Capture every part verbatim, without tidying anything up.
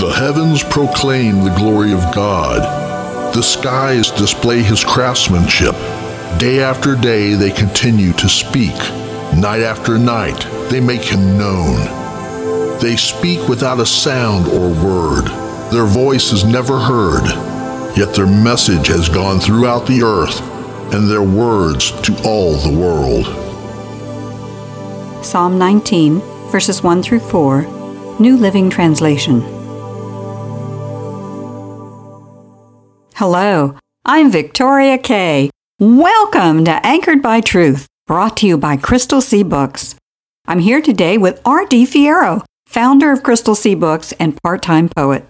The heavens proclaim the glory of God. The skies display His craftsmanship. Day after day they continue to speak. Night after night they make Him known. They speak without a sound or word. Their voice is never heard. Yet their message has gone throughout the earth, and their words to all the world. Psalm nineteen, verses one through four, New Living Translation. Hello, I'm Victoria Kay. Welcome to Anchored by Truth, brought to you by Crystal Sea Books. I'm here today with R D Fierro, founder of Crystal Sea Books and part-time poet.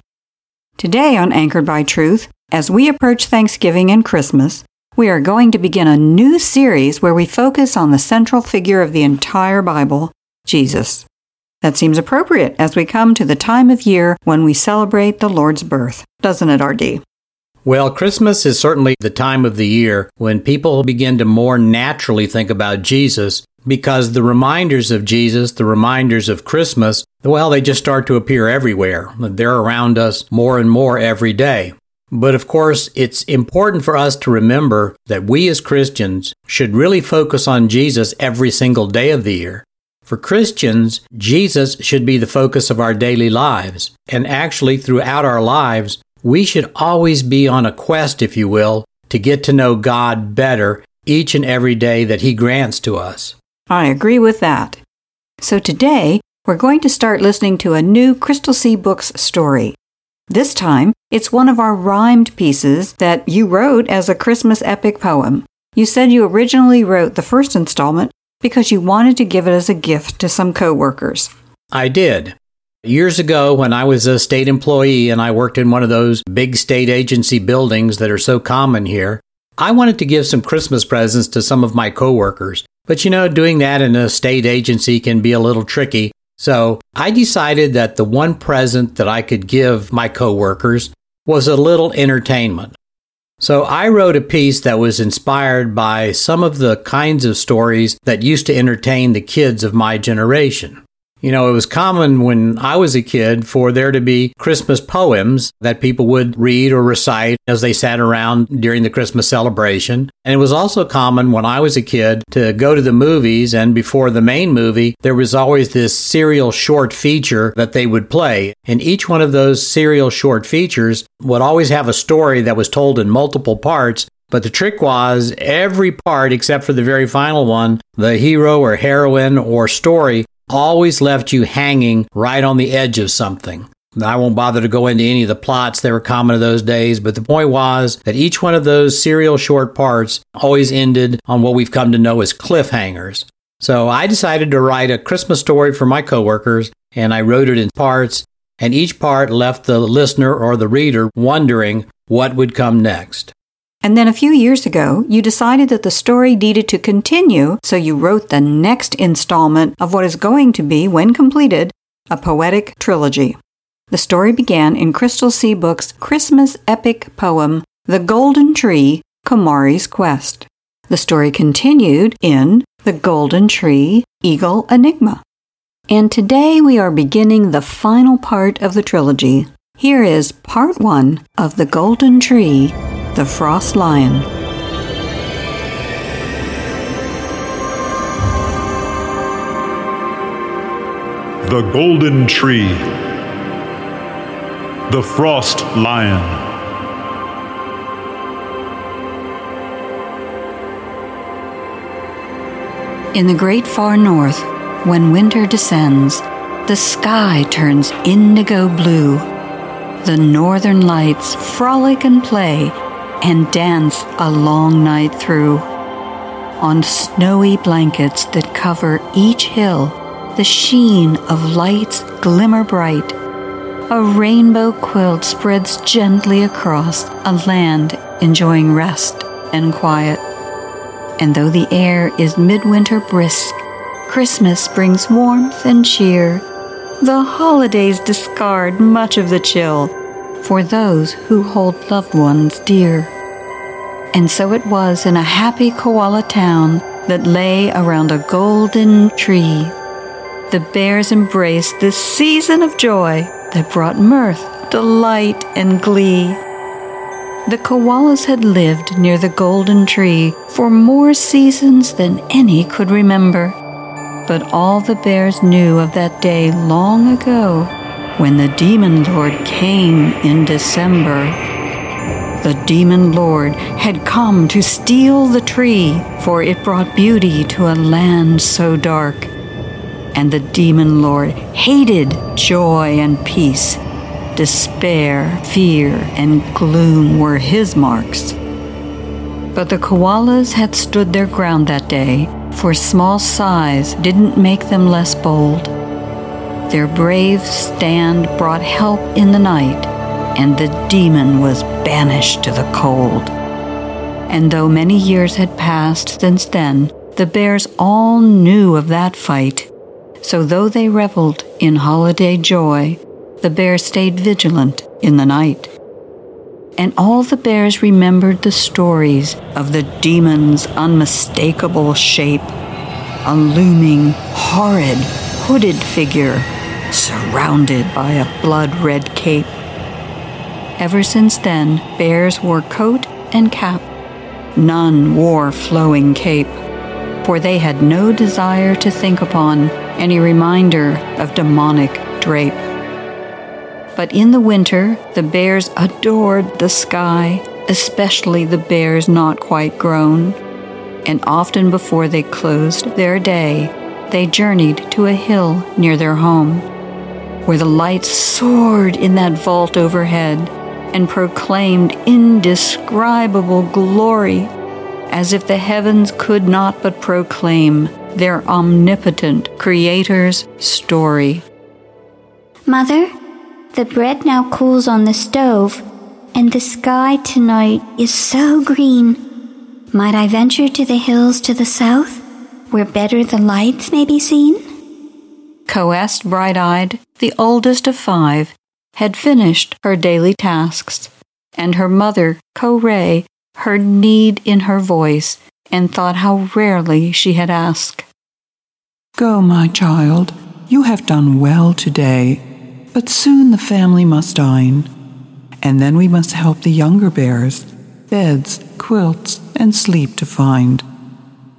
Today on Anchored by Truth, as we approach Thanksgiving and Christmas, we are going to begin a new series where we focus on the central figure of the entire Bible, Jesus. That seems appropriate as we come to the time of year when we celebrate the Lord's birth, doesn't it, R D? Well, Christmas is certainly the time of the year when people begin to more naturally think about Jesus, because the reminders of Jesus, the reminders of Christmas, well, they just start to appear everywhere. They're around us more and more every day. But of course, it's important for us to remember that we as Christians should really focus on Jesus every single day of the year. For Christians, Jesus should be the focus of our daily lives. And actually, throughout our lives, we should always be on a quest, if you will, to get to know God better each and every day that He grants to us. I agree with that. So today, we're going to start listening to a new Crystal Sea Books story. This time, it's one of our rhymed pieces that you wrote as a Christmas epic poem. You said you originally wrote the first installment because you wanted to give it as a gift to some coworkers. I did. Years ago, when I was a state employee and I worked in one of those big state agency buildings that are so common here, I wanted to give some Christmas presents to some of my coworkers. But you know, doing that in a state agency can be a little tricky. So I decided that the one present that I could give my coworkers was a little entertainment. So I wrote a piece that was inspired by some of the kinds of stories that used to entertain the kids of my generation. You know, it was common when I was a kid for there to be Christmas poems that people would read or recite as they sat around during the Christmas celebration. And it was also common when I was a kid to go to the movies, and before the main movie, there was always this serial short feature that they would play. And each one of those serial short features would always have a story that was told in multiple parts. But the trick was, every part except for the very final one, the hero or heroine or story always left you hanging right on the edge of something. I won't bother to go into any of the plots that were common in those days, but the point was that each one of those serial short parts always ended on what we've come to know as cliffhangers. So I decided to write a Christmas story for my coworkers, and I wrote it in parts, and each part left the listener or the reader wondering what would come next. And then a few years ago, you decided that the story needed to continue, so you wrote the next installment of what is going to be, when completed, a poetic trilogy. The story began in Crystal Sea Books' Christmas epic poem, The Golden Tree, Kamari's Quest. The story continued in The Golden Tree, Eagle Enigma. And today we are beginning the final part of the trilogy. Here is part one of The Golden Tree, The Frost Lion. The Golden Tree. The Frost Lion. In the great far north, when winter descends, the sky turns indigo blue. The northern lights frolic and play and dance a long night through on snowy blankets that cover each hill, the sheen of lights glimmer bright. A rainbow quilt spreads gently across a land enjoying rest and quiet. And though the air is midwinter brisk, Christmas brings warmth and cheer. The holidays discard much of the chill for those who hold loved ones dear. And so it was in a happy koala town that lay around a golden tree. The bears embraced this season of joy that brought mirth, delight, and glee. The koalas had lived near the golden tree for more seasons than any could remember. But all the bears knew of that day long ago, when the demon lord came in December. The demon lord had come to steal the tree, for it brought beauty to a land so dark. And the demon lord hated joy and peace. Despair, fear, and gloom were his marks. But the koalas had stood their ground that day, for small size didn't make them less bold. Their brave stand brought help in the night, and the demon was banished to the cold. And though many years had passed since then, the bears all knew of that fight. So though they reveled in holiday joy, the bears stayed vigilant in the night. And all the bears remembered the stories of the demon's unmistakable shape, a looming, horrid, hooded figure surrounded by a blood-red cape. Ever since then, bears wore coat and cap. None wore flowing cape, for they had no desire to think upon any reminder of demonic drape. But in the winter, the bears adored the sky, especially the bears not quite grown. And often before they closed their day, they journeyed to a hill near their home, where the lights soared in that vault overhead and proclaimed indescribable glory, as if the heavens could not but proclaim their omnipotent Creator's story. Mother? The bread now cools on the stove, and the sky tonight is so green. Might I venture to the hills to the south, where better the lights may be seen? Coelest, bright-eyed, the oldest of five, had finished her daily tasks, and her mother, Ko Ray, heard need in her voice and thought how rarely she had asked. Go, my child, you have done well today. But soon the family must dine, and then we must help the younger bears, beds, quilts, and sleep to find.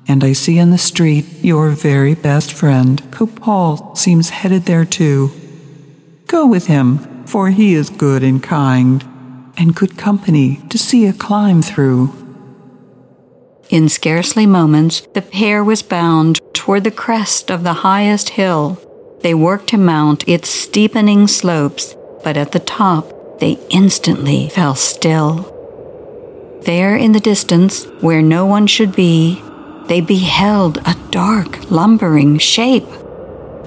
And I see in the street your very best friend, Ko Paul, seems headed there too. Go with him, for he is good and kind, and good company to see a climb through. In scarcely moments, the pair was bound toward the crest of the highest hill. They worked to mount its steepening slopes, but at the top they instantly fell still. There in the distance, where no one should be, they beheld a dark, lumbering shape,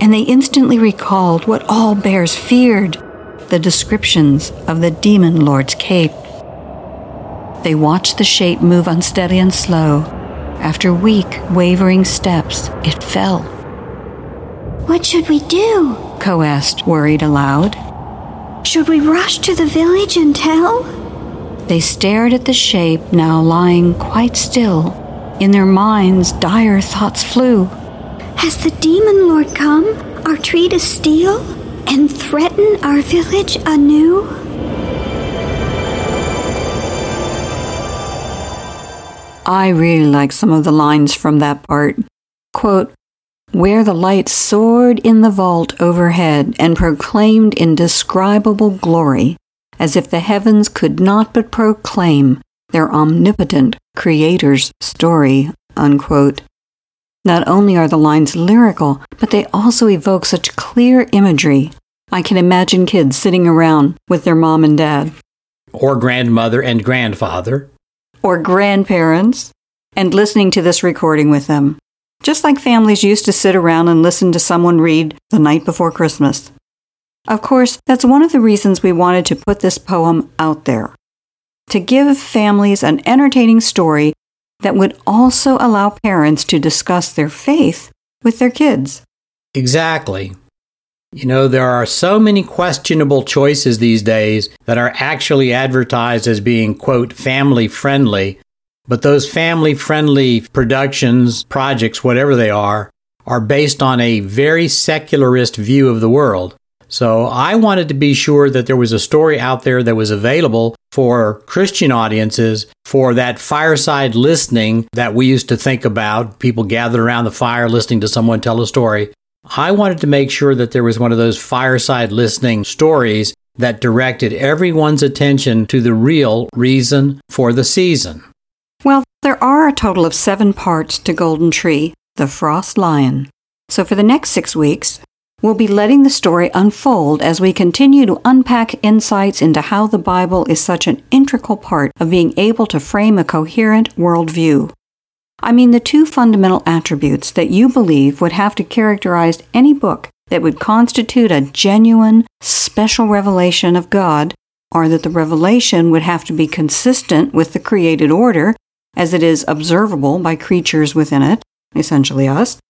and they instantly recalled what all bears feared, the descriptions of the demon lord's cape. They watched the shape move unsteady and slow. After weak, wavering steps, it fell. What should we do? Coest worried aloud. Should we rush to the village and tell? They stared at the shape now lying quite still. In their minds, dire thoughts flew. Has the demon lord come, our tree to steal, and threaten our village anew? I really like some of the lines from that part. Quote, where the light soared in the vault overhead and proclaimed indescribable glory, as if the heavens could not but proclaim their omnipotent Creator's story, unquote. Not only are the lines lyrical, but they also evoke such clear imagery. I can imagine kids sitting around with their mom and dad. Or grandmother and grandfather. Or grandparents, and listening to this recording with them. just like families used to sit around and listen to someone read the night before Christmas. Of course, that's one of the reasons we wanted to put this poem out there, to give families an entertaining story that would also allow parents to discuss their faith with their kids. Exactly. You know, there are so many questionable choices these days that are actually advertised as being, quote, family-friendly, but those family-friendly productions, projects, whatever they are, are based on a very secularist view of the world. So I wanted to be sure that there was a story out there that was available for Christian audiences, for that fireside listening that we used to think about, people gathered around the fire listening to someone tell a story. I wanted to make sure that there was one of those fireside listening stories that directed everyone's attention to the real reason for the season. Well, there are a total of seven parts to Golden Tree, The Frost Lion. So for the next six weeks, we'll be letting the story unfold as we continue to unpack insights into how the Bible is such an integral part of being able to frame a coherent worldview. I mean, the two fundamental attributes that you believe would have to characterize any book that would constitute a genuine, special revelation of God are that the revelation would have to be consistent with the created order, as it is observable by creatures within it, essentially us,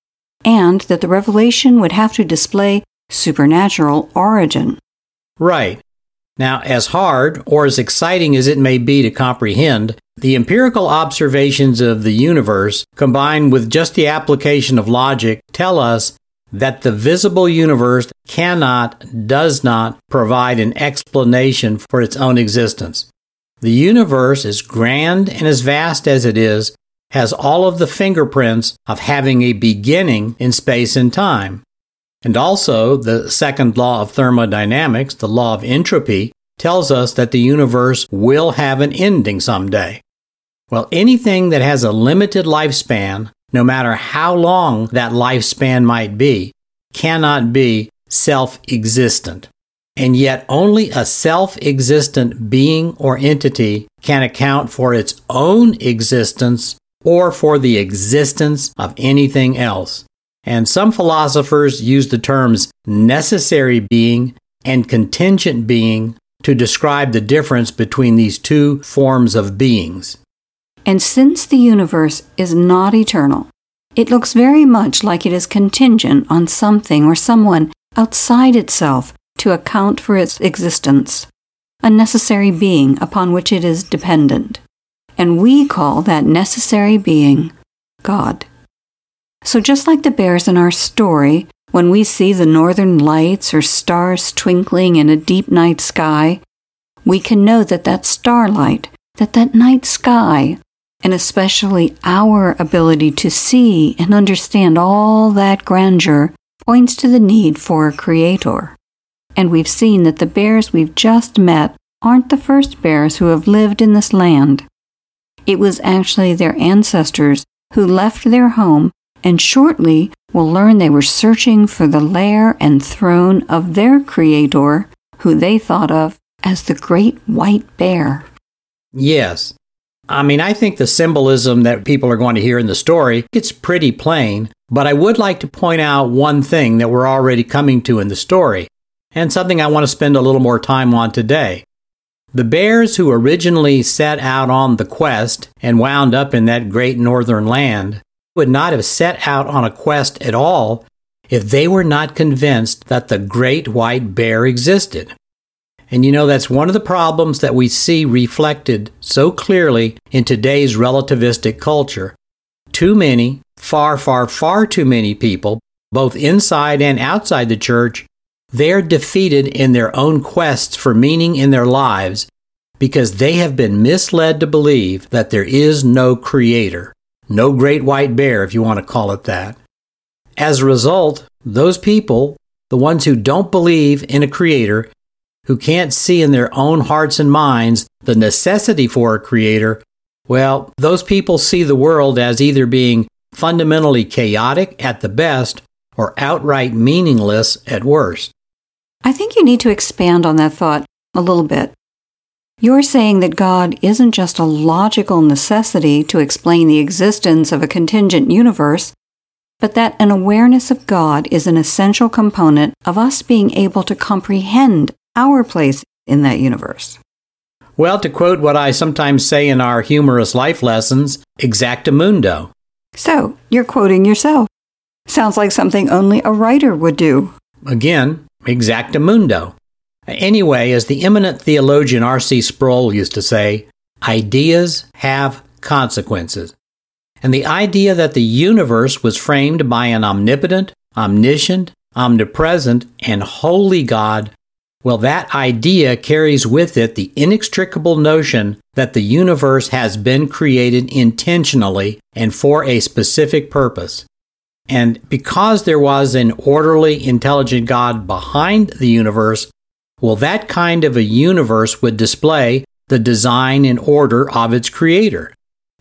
and that the revelation would have to display supernatural origin. Right. Now, as hard or as exciting as it may be to comprehend, the empirical observations of the universe, combined with just the application of logic, tell us that the visible universe cannot, does not provide an explanation for its own existence. The universe, as grand and as vast as it is, has all of the fingerprints of having a beginning in space and time. And also, the second law of thermodynamics, the law of entropy, tells us that the universe will have an ending someday. Well, anything that has a limited lifespan, no matter how long that lifespan might be, cannot be self-existent. And yet only a self-existent being or entity can account for its own existence or for the existence of anything else. And some philosophers use the terms necessary being and contingent being to describe the difference between these two forms of beings. And since the universe is not eternal, it looks very much like it is contingent on something or someone outside itself to account for its existence, a necessary being upon which it is dependent. And we call that necessary being God. So just like the bears in our story, when we see the northern lights or stars twinkling in a deep night sky, we can know that that starlight, that that night sky, and especially our ability to see and understand all that grandeur, points to the need for a creator. And we've seen that the bears we've just met aren't the first bears who have lived in this land. It was actually their ancestors who left their home and shortly will learn they were searching for the lair and throne of their creator, who they thought of as the great white bear. Yes. I mean, I think the symbolism that people are going to hear in the story, it's pretty plain, but I would like to point out one thing that we're already coming to in the story, and something I want to spend a little more time on today. The bears who originally set out on the quest and wound up in that great northern land would not have set out on a quest at all if they were not convinced that the great white bear existed. And you know, that's one of the problems that we see reflected so clearly in today's relativistic culture. Too many, far, far, far too many people, both inside and outside the church, they're defeated in their own quests for meaning in their lives because they have been misled to believe that there is no creator, no great white bear, if you want to call it that. As a result, those people, the ones who don't believe in a creator, who can't see in their own hearts and minds the necessity for a creator, well, those people see the world as either being fundamentally chaotic at the best or outright meaningless at worst. I think you need to expand on that thought a little bit. You're saying that God isn't just a logical necessity to explain the existence of a contingent universe, but that an awareness of God is an essential component of us being able to comprehend our place in that universe. Well, to quote what I sometimes say in our humorous life lessons, exactamundo. So, you're quoting yourself. Sounds like something only a writer would do. Again, exactamundo. Anyway, as the eminent theologian R C Sproul used to say, ideas have consequences. And the idea that the universe was framed by an omnipotent, omniscient, omnipresent, and holy God, well, that idea carries with it the inextricable notion that the universe has been created intentionally and for a specific purpose. And because there was an orderly, intelligent God behind the universe, well, that kind of a universe would display the design and order of its creator.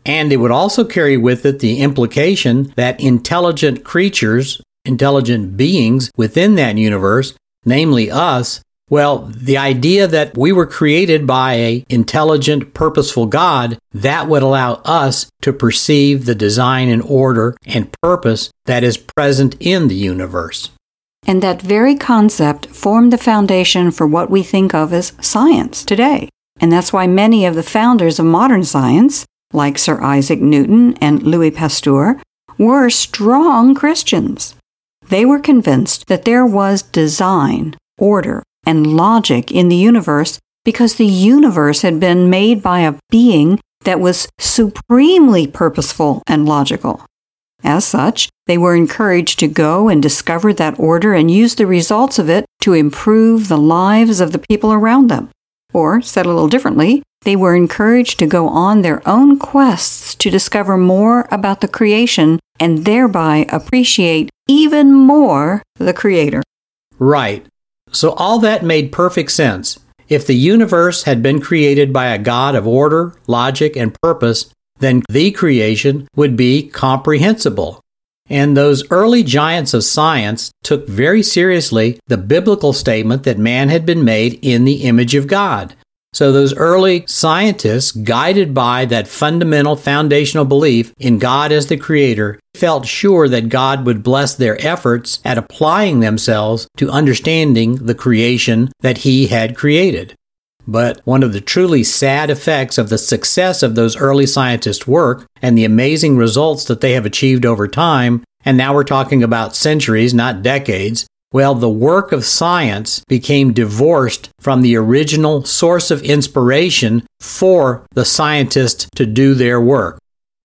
And it would also carry with it the implication that intelligent creatures, intelligent beings within that universe, namely us, well, the idea that we were created by an intelligent, purposeful God, that would allow us to perceive the design and order and purpose that is present in the universe. And that very concept formed the foundation for what we think of as science today. And that's why many of the founders of modern science, like Sir Isaac Newton and Louis Pasteur, were strong Christians. They were convinced that there was design, order, and logic in the universe because the universe had been made by a being that was supremely purposeful and logical. As such, they were encouraged to go and discover that order and use the results of it to improve the lives of the people around them. Or, said a little differently, they were encouraged to go on their own quests to discover more about the creation and thereby appreciate even more the Creator. Right. So all that made perfect sense. If the universe had been created by a God of order, logic, and purpose, then the creation would be comprehensible. And those early giants of science took very seriously the biblical statement that man had been made in the image of God. So those early scientists, guided by that fundamental foundational belief in God as the Creator, felt sure that God would bless their efforts at applying themselves to understanding the creation that He had created. But one of the truly sad effects of the success of those early scientists' work and the amazing results that they have achieved over time, and now we're talking about centuries, not decades, well, the work of science became divorced from the original source of inspiration for the scientists to do their work.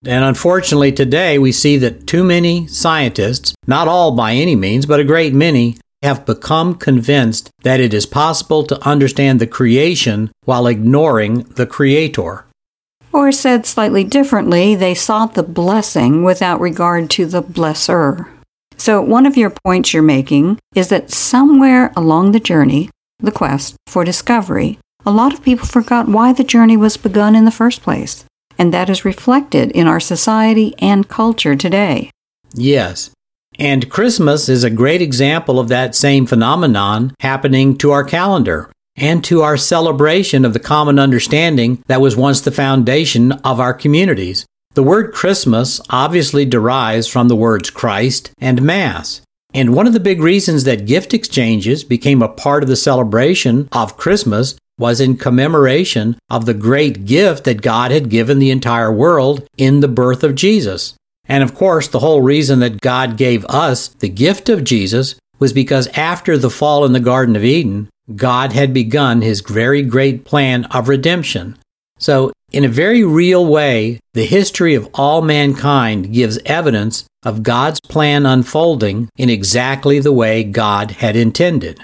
And unfortunately today we see that too many scientists, not all by any means, but a great many, have become convinced that it is possible to understand the creation while ignoring the Creator. Or said slightly differently, they sought the blessing without regard to the blesser. So one of your points you're making is that somewhere along the journey, the quest for discovery, a lot of people forgot why the journey was begun in the first place. And that is reflected in our society and culture today. Yes. And Christmas is a great example of that same phenomenon happening to our calendar and to our celebration of the common understanding that was once the foundation of our communities. The word Christmas obviously derives from the words Christ and Mass. And one of the big reasons that gift exchanges became a part of the celebration of Christmas was in commemoration of the great gift that God had given the entire world in the birth of Jesus. And of course, the whole reason that God gave us the gift of Jesus was because after the fall in the Garden of Eden, God had begun His very great plan of redemption. So, in a very real way, the history of all mankind gives evidence of God's plan unfolding in exactly the way God had intended.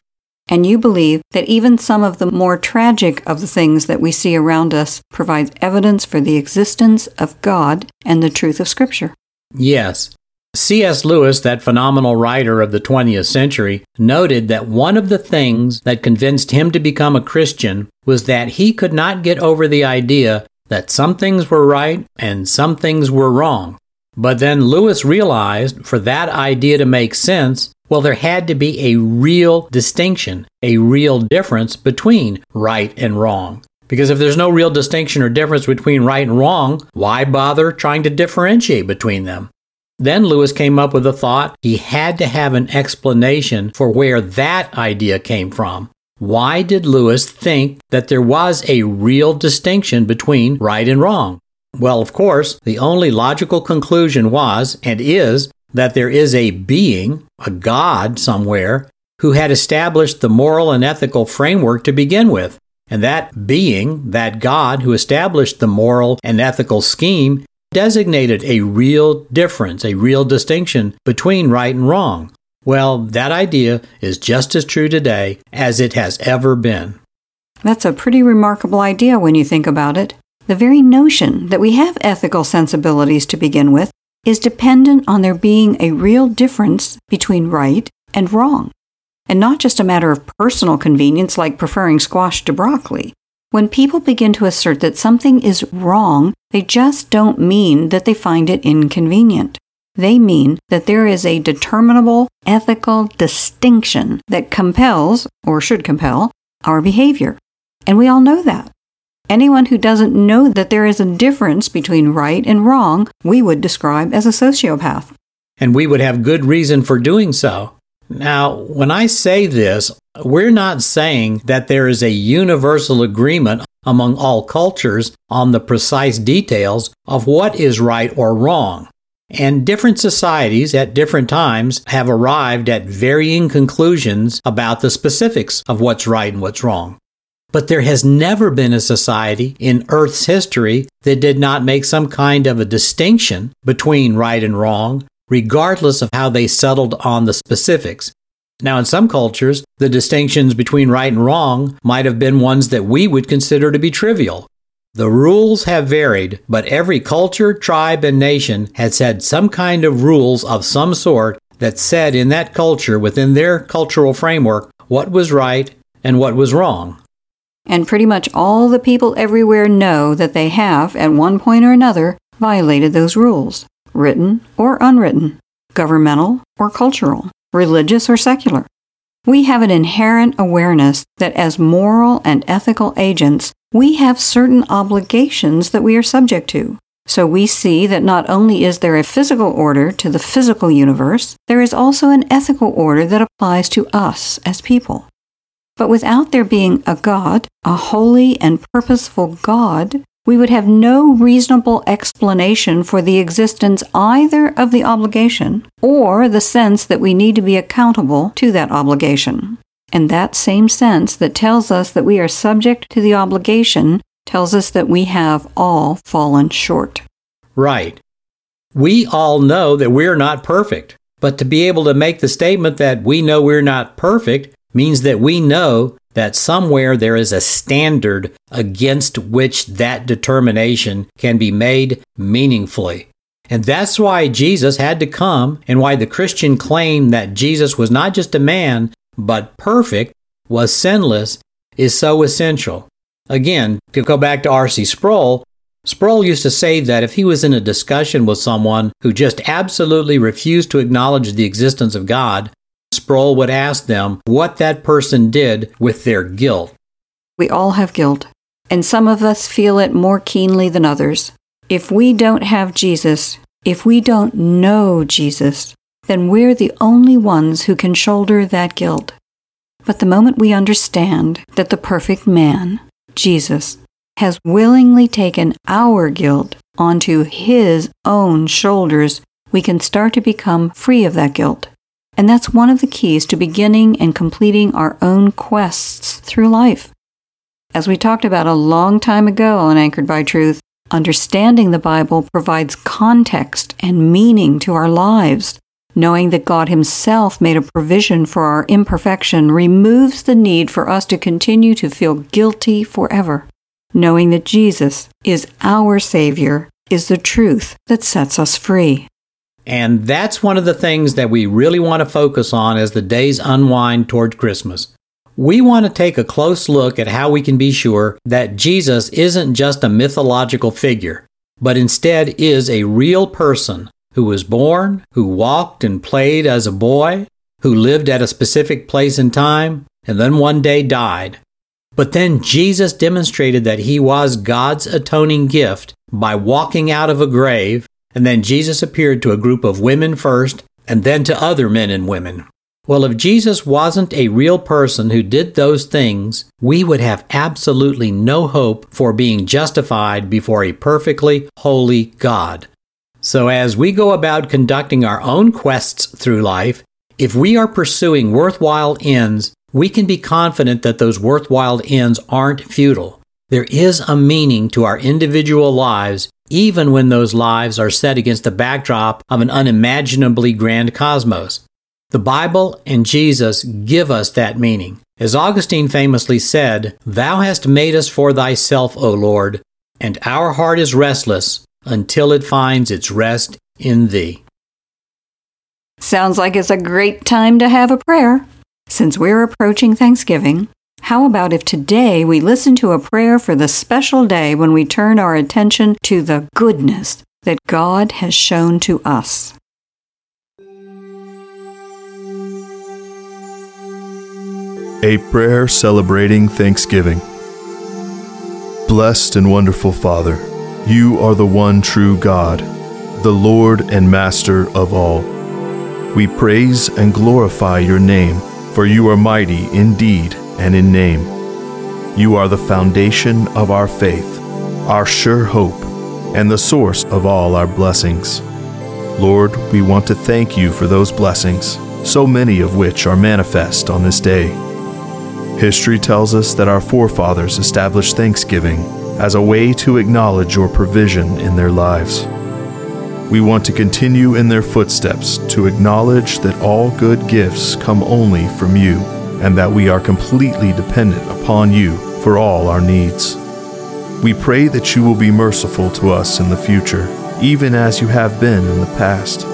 And you believe that even some of the more tragic of the things that we see around us provides evidence for the existence of God and the truth of Scripture. Yes. C S Lewis, that phenomenal writer of the twentieth century, noted that one of the things that convinced him to become a Christian was that he could not get over the idea that some things were right and some things were wrong. But then Lewis realized for that idea to make sense, well, there had to be a real distinction, a real difference between right and wrong. Because if there's no real distinction or difference between right and wrong, why bother trying to differentiate between them? Then Lewis came up with the thought he had to have an explanation for where that idea came from. Why did Lewis think that there was a real distinction between right and wrong? Well, of course, the only logical conclusion was, and is, that there is a being, a God somewhere, who had established the moral and ethical framework to begin with. And that being, that God who established the moral and ethical scheme, designated a real difference, a real distinction between right and wrong. Well, that idea is just as true today as it has ever been. That's a pretty remarkable idea when you think about it. The very notion that we have ethical sensibilities to begin with is dependent on there being a real difference between right and wrong, and not just a matter of personal convenience like preferring squash to broccoli. When people begin to assert that something is wrong, they just don't mean that they find it inconvenient. They mean that there is a determinable ethical distinction that compels, or should compel, our behavior. And we all know that. Anyone who doesn't know that there is a difference between right and wrong, we would describe as a sociopath. And we would have good reason for doing so. Now, when I say this, we're not saying that there is a universal agreement among all cultures on the precise details of what is right or wrong. And different societies at different times have arrived at varying conclusions about the specifics of what's right and what's wrong. But there has never been a society in Earth's history that did not make some kind of a distinction between right and wrong, regardless of how they settled on the specifics. Now, in some cultures, the distinctions between right and wrong might have been ones that we would consider to be trivial. The rules have varied, but every culture, tribe, and nation has had some kind of rules of some sort that said in that culture, within their cultural framework, what was right and what was wrong. And pretty much all the people everywhere know that they have, at one point or another, violated those rules, written or unwritten, governmental or cultural, religious or secular. We have an inherent awareness that as moral and ethical agents, we have certain obligations that we are subject to. So we see that not only is there a physical order to the physical universe, there is also an ethical order that applies to us as people. But without there being a God, a holy and purposeful God, we would have no reasonable explanation for the existence either of the obligation or the sense that we need to be accountable to that obligation. And that same sense that tells us that we are subject to the obligation tells us that we have all fallen short. Right. We all know that we're not perfect. But to be able to make the statement that we know we're not perfect means that we know that somewhere there is a standard against which that determination can be made meaningfully. And that's why Jesus had to come, and why the Christian claim that Jesus was not just a man, but perfect, was sinless, is so essential. Again, to go back to R C Sproul, Sproul used to say that if he was in a discussion with someone who just absolutely refused to acknowledge the existence of God, Sproul would ask them what that person did with their guilt. We all have guilt, and some of us feel it more keenly than others. If we don't have Jesus, if we don't know Jesus, then we're the only ones who can shoulder that guilt. But the moment we understand that the perfect man, Jesus, has willingly taken our guilt onto his own shoulders, we can start to become free of that guilt. And that's one of the keys to beginning and completing our own quests through life. As we talked about a long time ago on Anchored by Truth, understanding the Bible provides context and meaning to our lives. Knowing that God himself made a provision for our imperfection removes the need for us to continue to feel guilty forever. Knowing that Jesus is our Savior is the truth that sets us free. And that's one of the things that we really want to focus on as the days unwind toward Christmas. We want to take a close look at how we can be sure that Jesus isn't just a mythological figure, but instead is a real person who was born, who walked and played as a boy, who lived at a specific place and time, and then one day died. But then Jesus demonstrated that he was God's atoning gift by walking out of a grave and then Jesus appeared to a group of women first, and then to other men and women. Well, if Jesus wasn't a real person who did those things, we would have absolutely no hope for being justified before a perfectly holy God. So as we go about conducting our own quests through life, if we are pursuing worthwhile ends, we can be confident that those worthwhile ends aren't futile. There is a meaning to our individual lives, even when those lives are set against the backdrop of an unimaginably grand cosmos. The Bible and Jesus give us that meaning. As Augustine famously said, "Thou hast made us for thyself, O Lord, and our heart is restless until it finds its rest in thee." Sounds like it's a great time to have a prayer. Since we're approaching Thanksgiving, how about if today we listen to a prayer for the special day when we turn our attention to the goodness that God has shown to us? A prayer celebrating Thanksgiving. Blessed and wonderful Father, you are the one true God, the Lord and Master of all. We praise and glorify your name, for you are mighty in deed and in name. You are the foundation of our faith, our sure hope, and the source of all our blessings. Lord, we want to thank you for those blessings, so many of which are manifest on this day. History tells us that our forefathers established Thanksgiving as a way to acknowledge your provision in their lives. We want to continue in their footsteps to acknowledge that all good gifts come only from you, and that we are completely dependent upon you for all our needs. We pray that you will be merciful to us in the future, even as you have been in the past.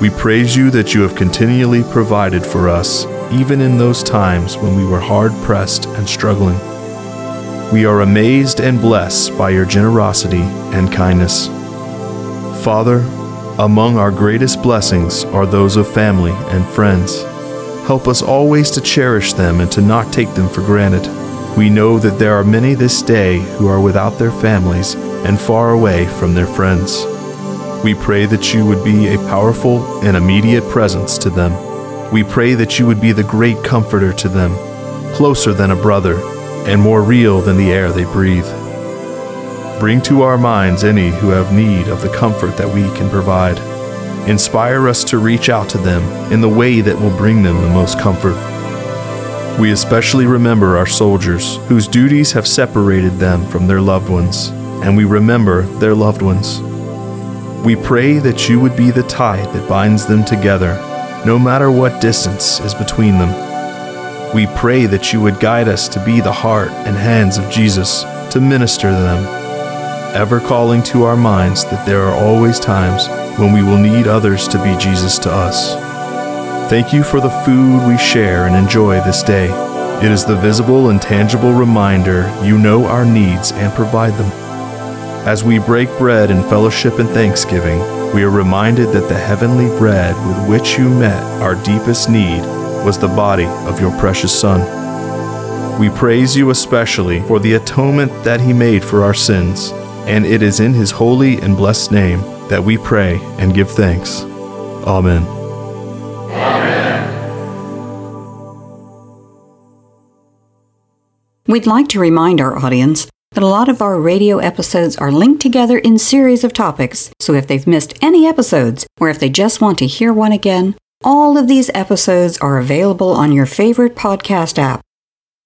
We praise you that you have continually provided for us, even in those times when we were hard-pressed and struggling. We are amazed and blessed by your generosity and kindness. Father, among our greatest blessings are those of family and friends. Help us always to cherish them and to not take them for granted. We know that there are many this day who are without their families and far away from their friends. We pray that you would be a powerful and immediate presence to them. We pray that you would be the great comforter to them, closer than a brother, and more real than the air they breathe. Bring to our minds any who have need of the comfort that we can provide. Inspire us to reach out to them in the way that will bring them the most comfort. We especially remember our soldiers, whose duties have separated them from their loved ones, and we remember their loved ones. We pray that you would be the tie that binds them together, no matter what distance is between them. We pray that you would guide us to be the heart and hands of Jesus, to minister to them, ever calling to our minds that there are always times when we will need others to be Jesus to us. Thank you for the food we share and enjoy this day. It is the visible and tangible reminder you know our needs and provide them. As we break bread in fellowship and thanksgiving, we are reminded that the heavenly bread with which you met our deepest need was the body of your precious Son. We praise you especially for the atonement that he made for our sins, and it is in his holy and blessed name that we pray and give thanks. Amen. Amen. We'd like to remind our audience that a lot of our radio episodes are linked together in series of topics, so if they've missed any episodes, or if they just want to hear one again, all of these episodes are available on your favorite podcast app.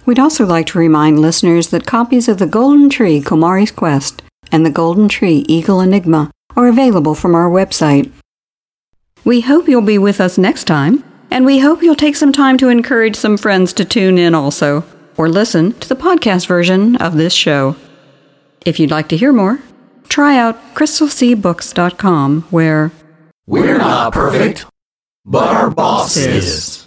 We'd also like to remind listeners that copies of The Golden Tree, Kamari's Quest, and The Golden Tree, Eagle Enigma are available from our website. We hope you'll be with us next time, and we hope you'll take some time to encourage some friends to tune in also, or listen to the podcast version of this show. If you'd like to hear more, try out crystal sea books dot com, where we're not perfect, but our boss is.